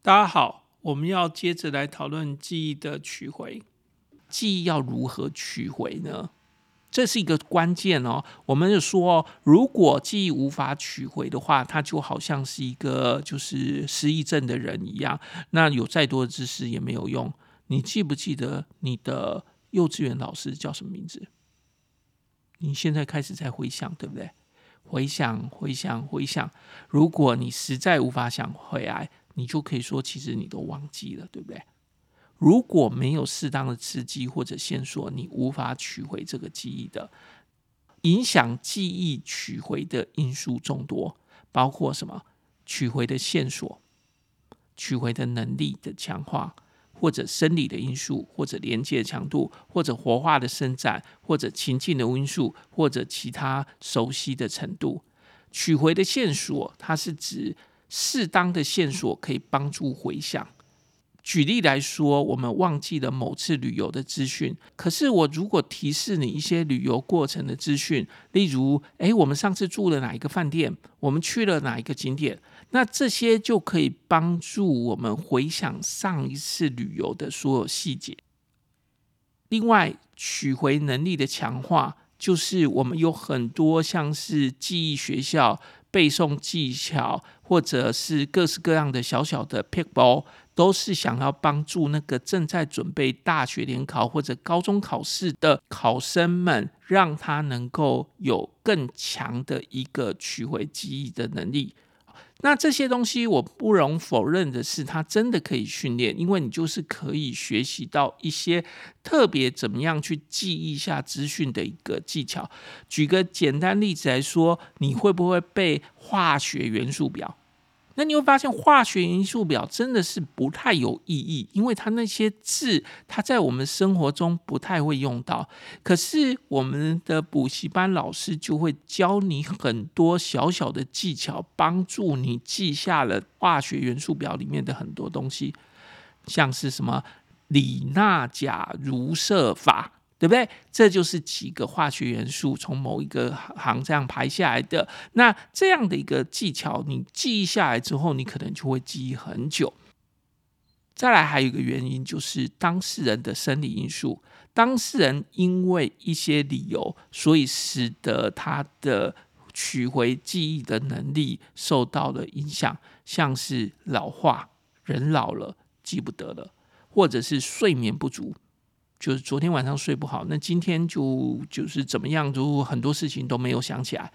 大家好，我们要接着来讨论记忆的取回。记忆要如何取回呢？这是一个关键哦。我们就说，如果记忆无法取回的话，它就好像是一个就是失忆症的人一样，那有再多的知识也没有用。你记不记得你的幼稚园老师叫什么名字？你现在开始在回想，对不对？回想。如果你实在无法想回来，你就可以说其实你都忘记了，对不对？如果没有适当的刺激或者线索，你无法取回这个记忆的。影响记忆取回的因素众多，包括什么？取回的线索、取回的能力的强化，或者生理的因素，或者连接的强度，或者活化的伸展，或者情境的因素，或者其他熟悉的程度。取回的线索，它是指适当的线索可以帮助回想。举例来说，我们忘记了某次旅游的资讯，可是我如果提示你一些旅游过程的资讯，例如我们上次住了哪一个饭店，我们去了哪一个景点，那这些就可以帮助我们回想上一次旅游的所有细节。另外，取回能力的强化，就是我们有很多像是记忆学校、背诵技巧，或者是各式各样的小小的 pickball， 都是想要帮助那个正在准备大学联考或者高中考试的考生们，让他能够有更强的一个取回记忆的能力。那这些东西我不容否认的是，它真的可以训练，因为你就是可以学习到一些特别怎么样去记忆下资讯的一个技巧。举个简单例子来说，你会不会背化学元素表？那你会发现化学元素表真的是不太有意义，因为它那些字，它在我们生活中不太会用到。可是我们的补习班老师就会教你很多小小的技巧，帮助你记下了化学元素表里面的很多东西，像是什么李纳甲如铯法，对不对？这就是几个化学元素从某一个行这样排下来的。那这样的一个技巧，你记忆下来之后，你可能就会记忆很久。再来还有一个原因，就是当事人的生理因素。当事人因为一些理由，所以使得他的取回记忆的能力受到了影响，像是老化，人老了记不得了，或者是睡眠不足。就是昨天晚上睡不好，那今天就是怎么样，就很多事情都没有想起来。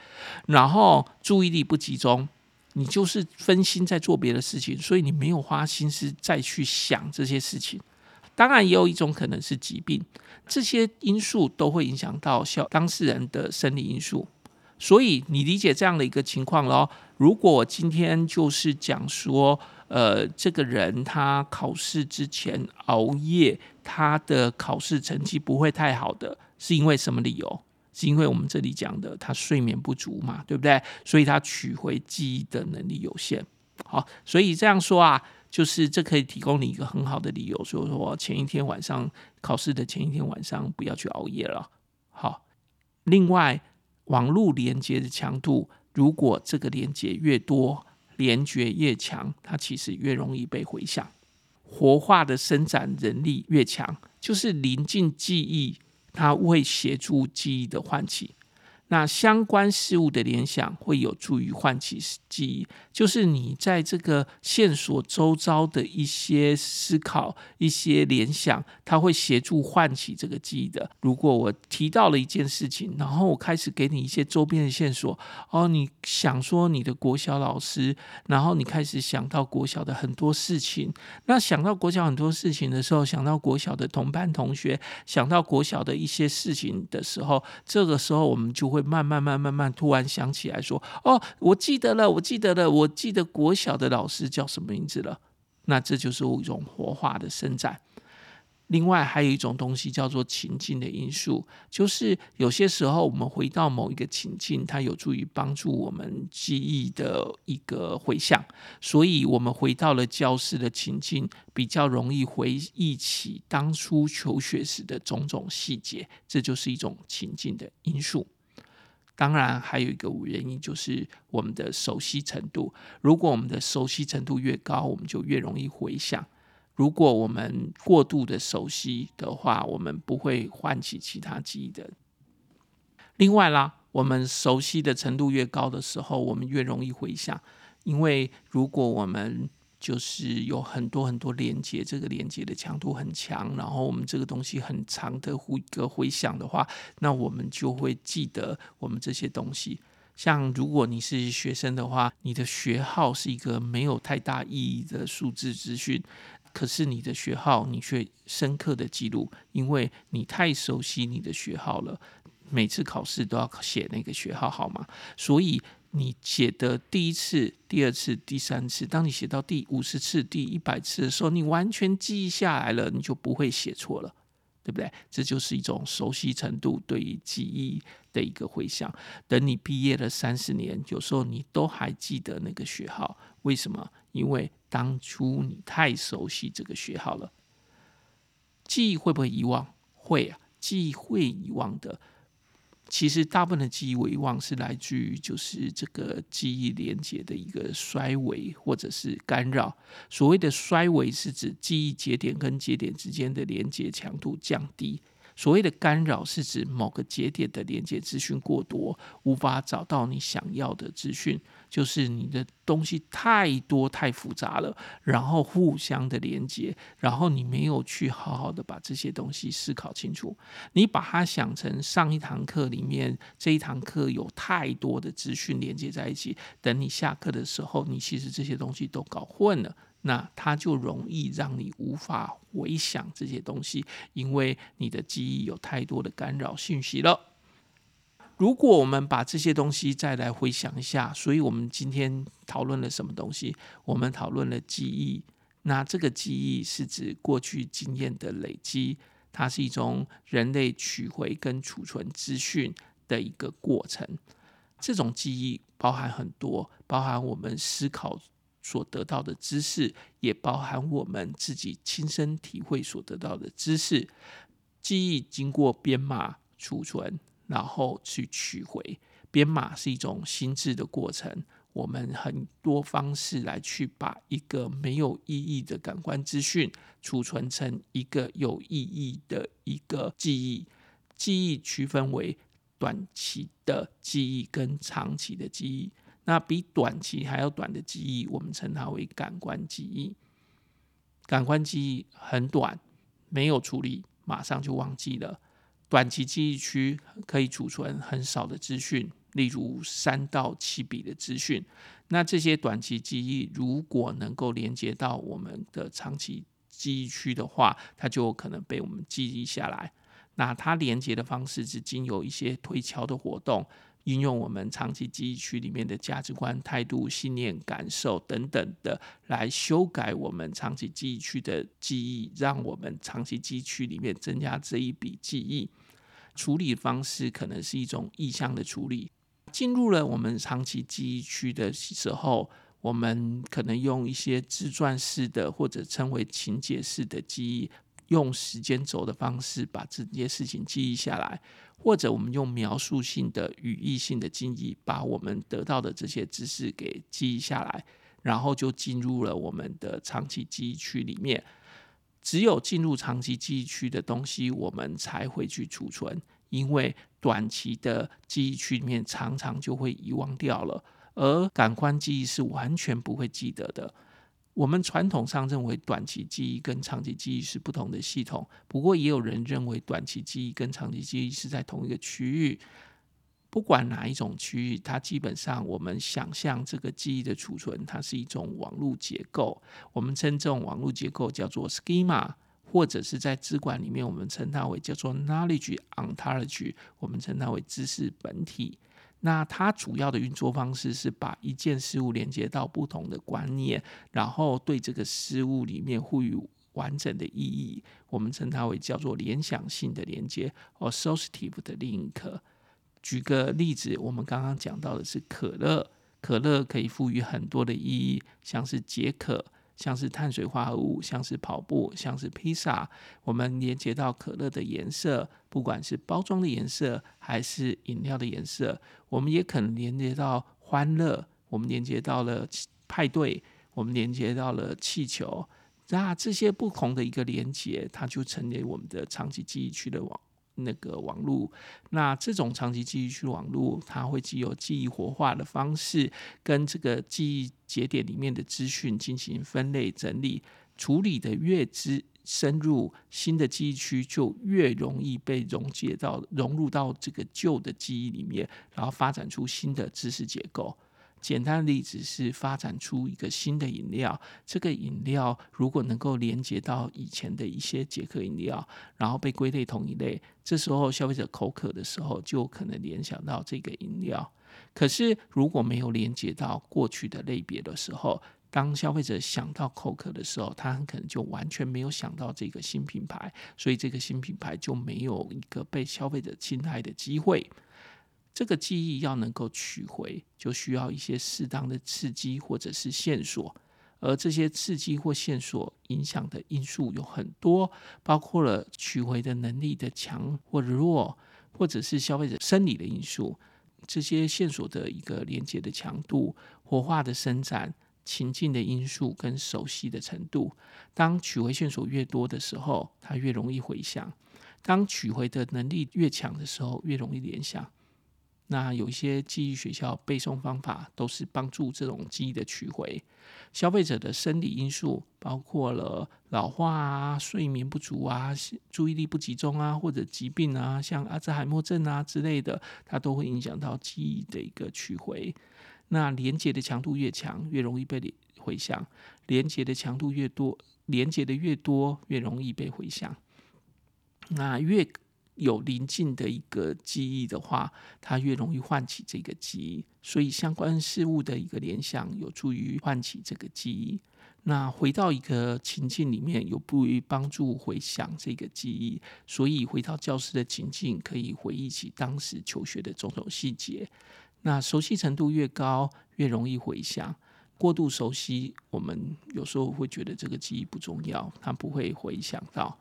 然后注意力不集中，你就是分心在做别的事情，所以你没有花心思再去想这些事情。当然也有一种可能是疾病，这些因素都会影响到当事人的生理因素。所以你理解这样的一个情况咯。如果我今天就是讲说这个人他考试之前熬夜，他的考试成绩不会太好的，是因为什么理由？是因为我们这里讲的他睡眠不足嘛，对不对？所以他取回记忆的能力有限。好，所以这样说啊，就是这可以提供你一个很好的理由，所以说考试的前一天晚上不要去熬夜了。好，另外网络连接的强度，如果这个连接越多，联觉越强，它其实越容易被回想。活化的伸展能力越强，就是临近记忆，它会协助记忆的唤起。那相关事物的联想会有助于唤起记忆，就是你在这个线索周遭的一些思考、一些联想，它会协助唤起这个记忆的。如果我提到了一件事情，然后我开始给你一些周边的线索，你想说你的国小老师，然后你开始想到国小的很多事情。那想到国小很多事情的时候，想到国小的同班同学，想到国小的一些事情的时候，这个时候我们就会慢慢突然想起来说，我记得了，我记得国小的老师叫什么名字了。那这就是一种活化的伸展。另外还有一种东西叫做情境的因素，就是有些时候我们回到某一个情境，它有助于帮助我们记忆的一个回想。所以我们回到了教室的情境，比较容易回忆起当初求学时的种种细节，这就是一种情境的因素。当然还有一个原因就是我们的熟悉程度，如果我们的熟悉程度越高，我们就越容易回想，如果我们过度的熟悉的话，我们不会唤起其他记忆的。另外啦，我们熟悉的程度越高的时候，我们越容易回想，因为如果我们就是有很多连接，这个连接的强度很强，然后我们这个东西很长的一个回想的话，那我们就会记得我们这些东西。像如果你是学生的话，你的学号是一个没有太大意义的数字资讯，可是你的学号你却深刻的记录，因为你太熟悉你的学号了，每次考试都要写那个学号号码，所以你写的第一次、第二次、第三次，当你写到第50次、第100次的时候，你完全记忆下来了，你就不会写错了，对不对？这就是一种熟悉程度对于记忆的一个回想。等你毕业了30年，有时候你都还记得那个学号，为什么？因为当初你太熟悉这个学号了。记忆会不会遗忘？会啊，记忆会遗忘的。其实大部分的记忆遗忘是来自于就是这个记忆连接的一个衰微或者是干扰。所谓的衰微是指记忆节点跟节点之间的连接强度降低，所谓的干扰是指某个节点的连接资讯过多，无法找到你想要的资讯，就是你的东西太多太复杂了，然后互相的连接，然后你没有去好好的把这些东西思考清楚。你把它想成上一堂课里面，这一堂课有太多的资讯连接在一起，等你下课的时候，你其实这些东西都搞混了，那它就容易让你无法回想这些东西，因为你的记忆有太多的干扰讯息了。如果我们把这些东西再来回想一下，所以我们今天讨论了什么东西？我们讨论了记忆。那这个记忆是指过去经验的累积，它是一种人类取回跟储存资讯的一个过程。这种记忆包含很多，包含我们思考所得到的知识，也包含我们自己亲身体会所得到的知识。记忆经过编码、储存，然后去取回。编码是一种心智的过程，我们很多方式来去把一个没有意义的感官资讯储存成一个有意义的一个记忆。记忆区分为短期的记忆跟长期的记忆。那比短期还要短的记忆，我们称它为感官记忆。感官记忆很短，没有处理，马上就忘记了。短期记忆区可以储存很少的资讯，例如3到7笔的资讯。那这些短期记忆如果能够连接到我们的长期记忆区的话，它就有可能被我们记忆下来。那它连接的方式是经由一些推敲的活动，应用我们长期记忆区里面的价值观、态度、信念、感受等等的，来修改我们长期记忆区的记忆，让我们长期记忆区里面增加这一笔记忆。处理方式可能是一种意向的处理。进入了我们长期记忆区的时候，我们可能用一些自传式的，或者称为情节式的记忆，用时间轴的方式把这些事情记忆下来，或者我们用描述性的、语义性的记忆，把我们得到的这些知识给记忆下来，然后就进入了我们的长期记忆区里面。只有进入长期记忆区的东西，我们才会去储存，因为短期的记忆区里面常常就会遗忘掉了，而感官记忆是完全不会记得的。我们传统上认为短期记忆跟长期记忆是不同的系统，不过也有人认为短期记忆跟长期记忆是在同一个区域。不管哪一种区域，它基本上我们想象这个记忆的储存，它是一种网络结构，我们称这种网络结构叫做 schema， 或者是在资管里面我们称它为叫做 knowledge ontology， 我们称它为知识本体。那它主要的运作方式是把一件事物连接到不同的观念，然后对这个事物里面赋予完整的意义，我们称它为叫做联想性的连接 associative 的 link。 举个例子，我们刚刚讲到的是可乐，可乐可以赋予很多的意义，像是解渴、像是碳水化合物，像是跑步，像是披萨，我们连接到可乐的颜色，不管是包装的颜色还是饮料的颜色，我们也可能连接到欢乐，我们连接到了派对，我们连接到了气球。那这些不同的一个连接，它就成为我们的长期记忆区的网路。那这种长期记忆区网路，它会藉由记忆活化的方式，跟这个记忆节点里面的资讯进行分类整理处理的越深入，新的记忆区就越容易被融入到这个旧的记忆里面，然后发展出新的知识结构。简单的例子是发展出一个新的饮料，这个饮料如果能够连接到以前的一些捷克饮料，然后被归类同一类，这时候消费者口渴的时候就可能联想到这个饮料。可是如果没有连接到过去的类别的时候，当消费者想到口渴的时候，他很可能就完全没有想到这个新品牌，所以这个新品牌就没有一个被消费者青睐的机会。这个记忆要能够取回，就需要一些适当的刺激或者是线索，而这些刺激或线索影响的因素有很多，包括了取回的能力的强或者弱，或者是消费者生理的因素，这些线索的一个连接的强度、活化的伸展、情境的因素跟熟悉的程度。当取回线索越多的时候，它越容易回想；当取回的能力越强的时候，越容易联想。那有一些记忆学校背诵方法都是帮助这种记忆的取回。消费者的生理因素包括了老化啊、睡眠不足啊、注意力不集中啊，或者疾病啊，像阿兹海默症啊之类的，它都会影响到记忆的一个取回。那连结的强度越强，越容易被回想；连结的越多，越容易被回想。那越有临近的一个记忆的话，它越容易唤起这个记忆，所以相关事物的一个联想有助于唤起这个记忆。那回到一个情境里面，有助于帮助回想这个记忆，所以回到教室的情境，可以回忆起当时求学的种种细节。那熟悉程度越高，越容易回想。过度熟悉，我们有时候会觉得这个记忆不重要，它不会回想到。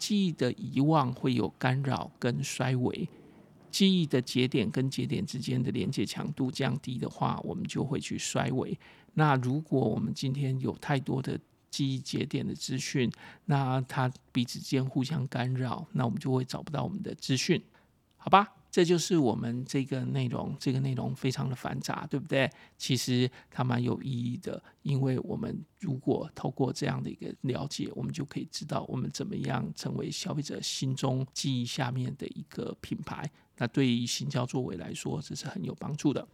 记忆的遗忘会有干扰跟衰微，记忆的节点跟节点之间的连接强度降低的话，我们就会去衰微。那如果我们今天有太多的记忆节点的资讯，那它彼此间互相干扰，那我们就会找不到我们的资讯，好吧？这就是我们这个内容，这个内容非常的繁杂，对不对？其实它蛮有意义的，因为我们如果透过这样的一个了解，我们就可以知道我们怎么样成为消费者心中记忆下面的一个品牌。那对于行销作为来说，这是很有帮助的。